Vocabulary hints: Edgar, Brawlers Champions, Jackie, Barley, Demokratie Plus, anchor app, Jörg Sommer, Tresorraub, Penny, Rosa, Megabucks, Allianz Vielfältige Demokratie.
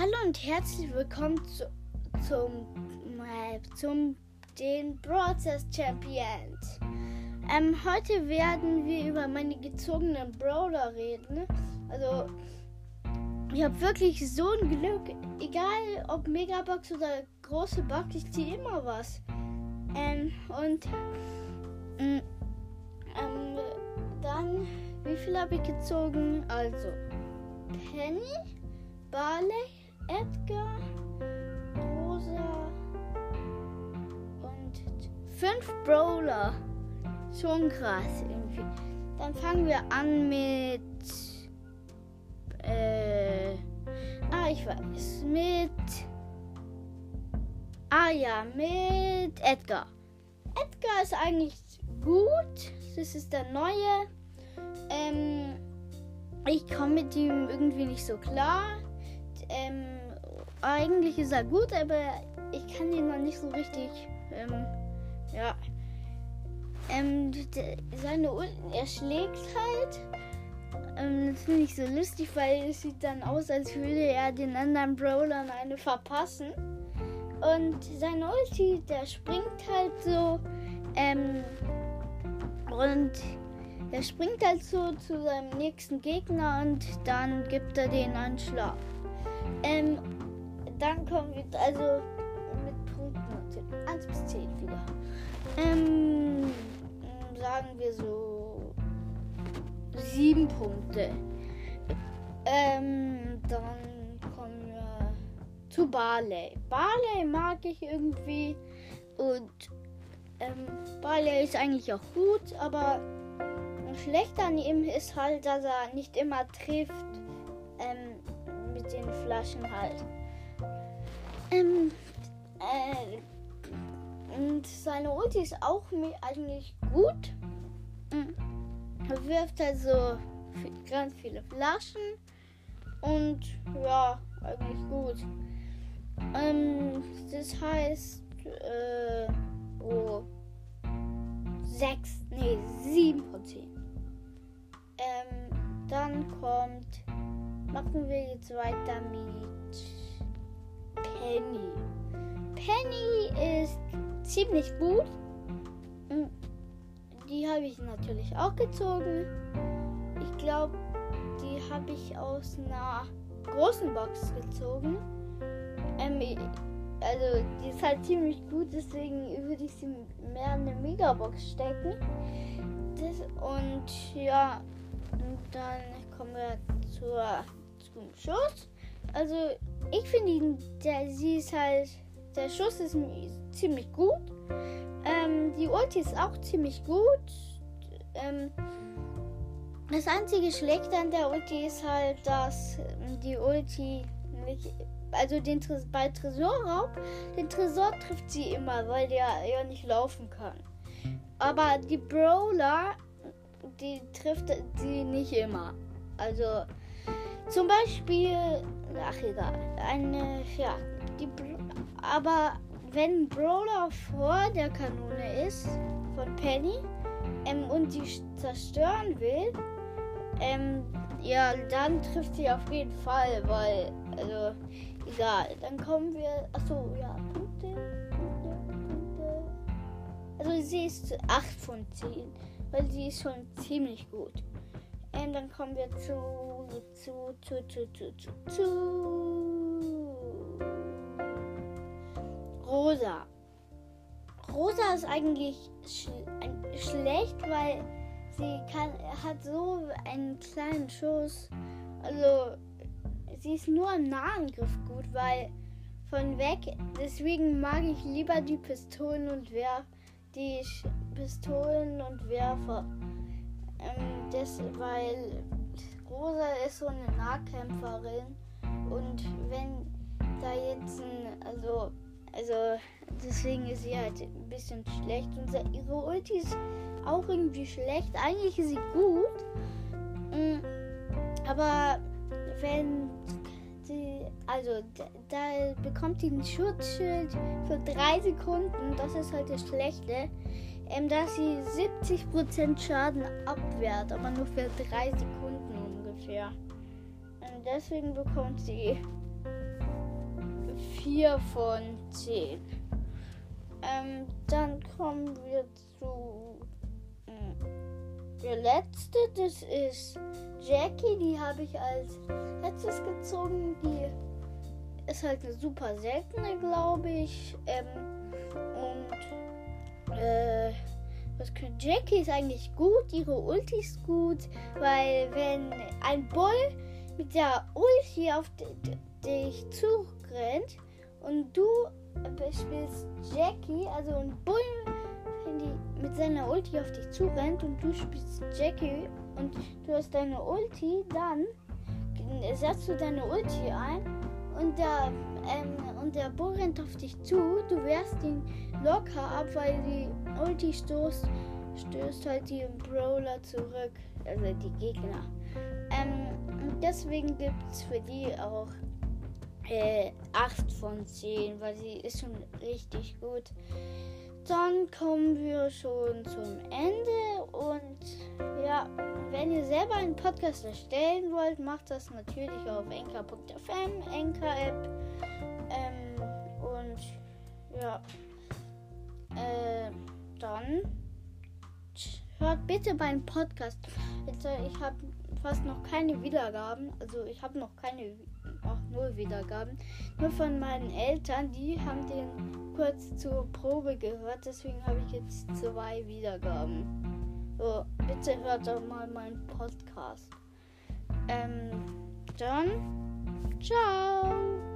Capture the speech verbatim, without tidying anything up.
Hallo und herzlich willkommen zu, zum, äh, zum den Brawlers Champions. Ähm, heute werden wir über meine gezogenen Brawler reden. Also, ich habe wirklich so ein Glück, egal ob Megabucks oder große Bucks, ich ziehe immer was. Ähm, und ähm, dann, wie viel habe ich gezogen? Also, Penny, Barley, Edgar, Rosa und fünf Brawler. Schon krass irgendwie. Dann fangen wir an mit äh, ah ich weiß mit ah ja mit Edgar. Edgar ist eigentlich gut. Das ist der neue. Ähm, ich komme mit ihm irgendwie nicht so klar. Ähm, eigentlich ist er gut, aber ich kann ihn noch nicht so richtig, ähm, ja, ähm, de, seine Ulten, er schlägt halt, ähm, das finde ich so lustig, weil es sieht dann aus, als würde er den anderen Brawlern eine verpassen, und sein Ulti, der springt halt so, ähm, und der springt halt so zu seinem nächsten Gegner und dann gibt er den einen Schlag. Ähm, dann kommen wir also mit Punkten eins bis zehn wieder. Ähm, sagen wir so sieben Punkte. Ähm, dann kommen wir zu Barley. Barley mag ich irgendwie und ähm, Barley ist eigentlich auch gut, aber schlecht an ihm ist halt, dass er nicht immer trifft. Ähm, mit den Flaschen halt. Ähm, äh, und seine Ulti ist auch eigentlich gut. Er wirft halt so ganz viele Flaschen und ja, eigentlich gut. Ähm, das heißt, äh, oh, sechs, nee, sieben von zehn. Ähm, dann kommt Machen wir jetzt weiter mit Penny. Penny ist ziemlich gut. Die habe ich natürlich auch gezogen. Ich glaube, die habe ich aus einer großen Box gezogen. Ähm, also die ist halt ziemlich gut, deswegen würde ich sie mehr in eine Megabox stecken. Das, und ja, und dann kommen wir zur zum Schuss. Also ich finde ihn, der, sie ist halt, der Schuss ist ziemlich gut. Ähm, die Ulti ist auch ziemlich gut. Ähm, das einzige Schlechte an der Ulti ist halt, dass die Ulti nicht, also den Tres- bei Tresorraub, den Tresor trifft sie immer, weil der ja nicht laufen kann. Aber die Brawler, die trifft sie nicht immer. Also zum Beispiel, ach egal, eine, ja, die, aber wenn ein Brawler vor der Kanone ist von Penny ähm, und die zerstören will, ähm, ja, dann trifft sie auf jeden Fall, weil, also, egal, dann kommen wir, achso, ja, Punkte, Punkte, Punkte, also sie ist acht von zehn, weil sie ist schon ziemlich gut. Und dann kommen wir zu, zu, zu, zu, zu, zu, zu Rosa. Rosa ist eigentlich schl- ein, schlecht, weil sie kann, hat so einen kleinen Schuss. Also sie ist nur im Nahangriff gut, weil von weg, deswegen mag ich lieber die Pistolen und Werfer, die Sch- Pistolen und Werfer. Ähm, das, weil Rosa ist so eine Nahkämpferin und wenn da jetzt ein, also, also deswegen ist sie halt ein bisschen schlecht und ihre Ulti ist auch irgendwie schlecht, eigentlich ist sie gut, aber wenn die, also da, da bekommt sie ein Schutzschild für drei Sekunden, das ist halt das Schlechte. Ähm, dass sie siebzig Prozent Schaden abwehrt, aber nur für drei Sekunden ungefähr. Und deswegen bekommt sie vier von zehn. Ähm, dann kommen wir zu äh, der letzte, das ist Jackie, die habe ich als letztes gezogen. Die ist halt eine super seltene, glaube ich. Ähm, und äh, was könnte Jackie ist eigentlich gut, ihre Ulti ist gut, weil wenn ein Bull mit der Ulti auf dich zurennt und du spielst Jackie, also ein Bull mit seiner Ulti auf dich zurennt und du spielst Jackie und du hast deine Ulti, dann setzt du deine Ulti ein und der, ähm, und der Bull rennt auf dich zu, du wehrst ihn locker ab, weil die Ulti stößt, stößt halt die Brawler zurück, also die Gegner. Ähm, und deswegen gibt es für die auch äh, acht von zehn, weil sie ist schon richtig gut. Dann kommen wir schon zum Ende und ja, wenn ihr selber einen Podcast erstellen wollt, macht das natürlich auf anchor punkt f m, anchor App ähm, und ja, äh, dann hört bitte meinen Podcast. Ich habe fast noch keine Wiedergaben, also ich habe noch keine, auch null Wiedergaben, nur von meinen Eltern, die haben den kurz zur Probe gehört, deswegen habe ich jetzt zwei Wiedergaben. So, bitte hört doch mal meinen Podcast. Ähm, dann, ciao!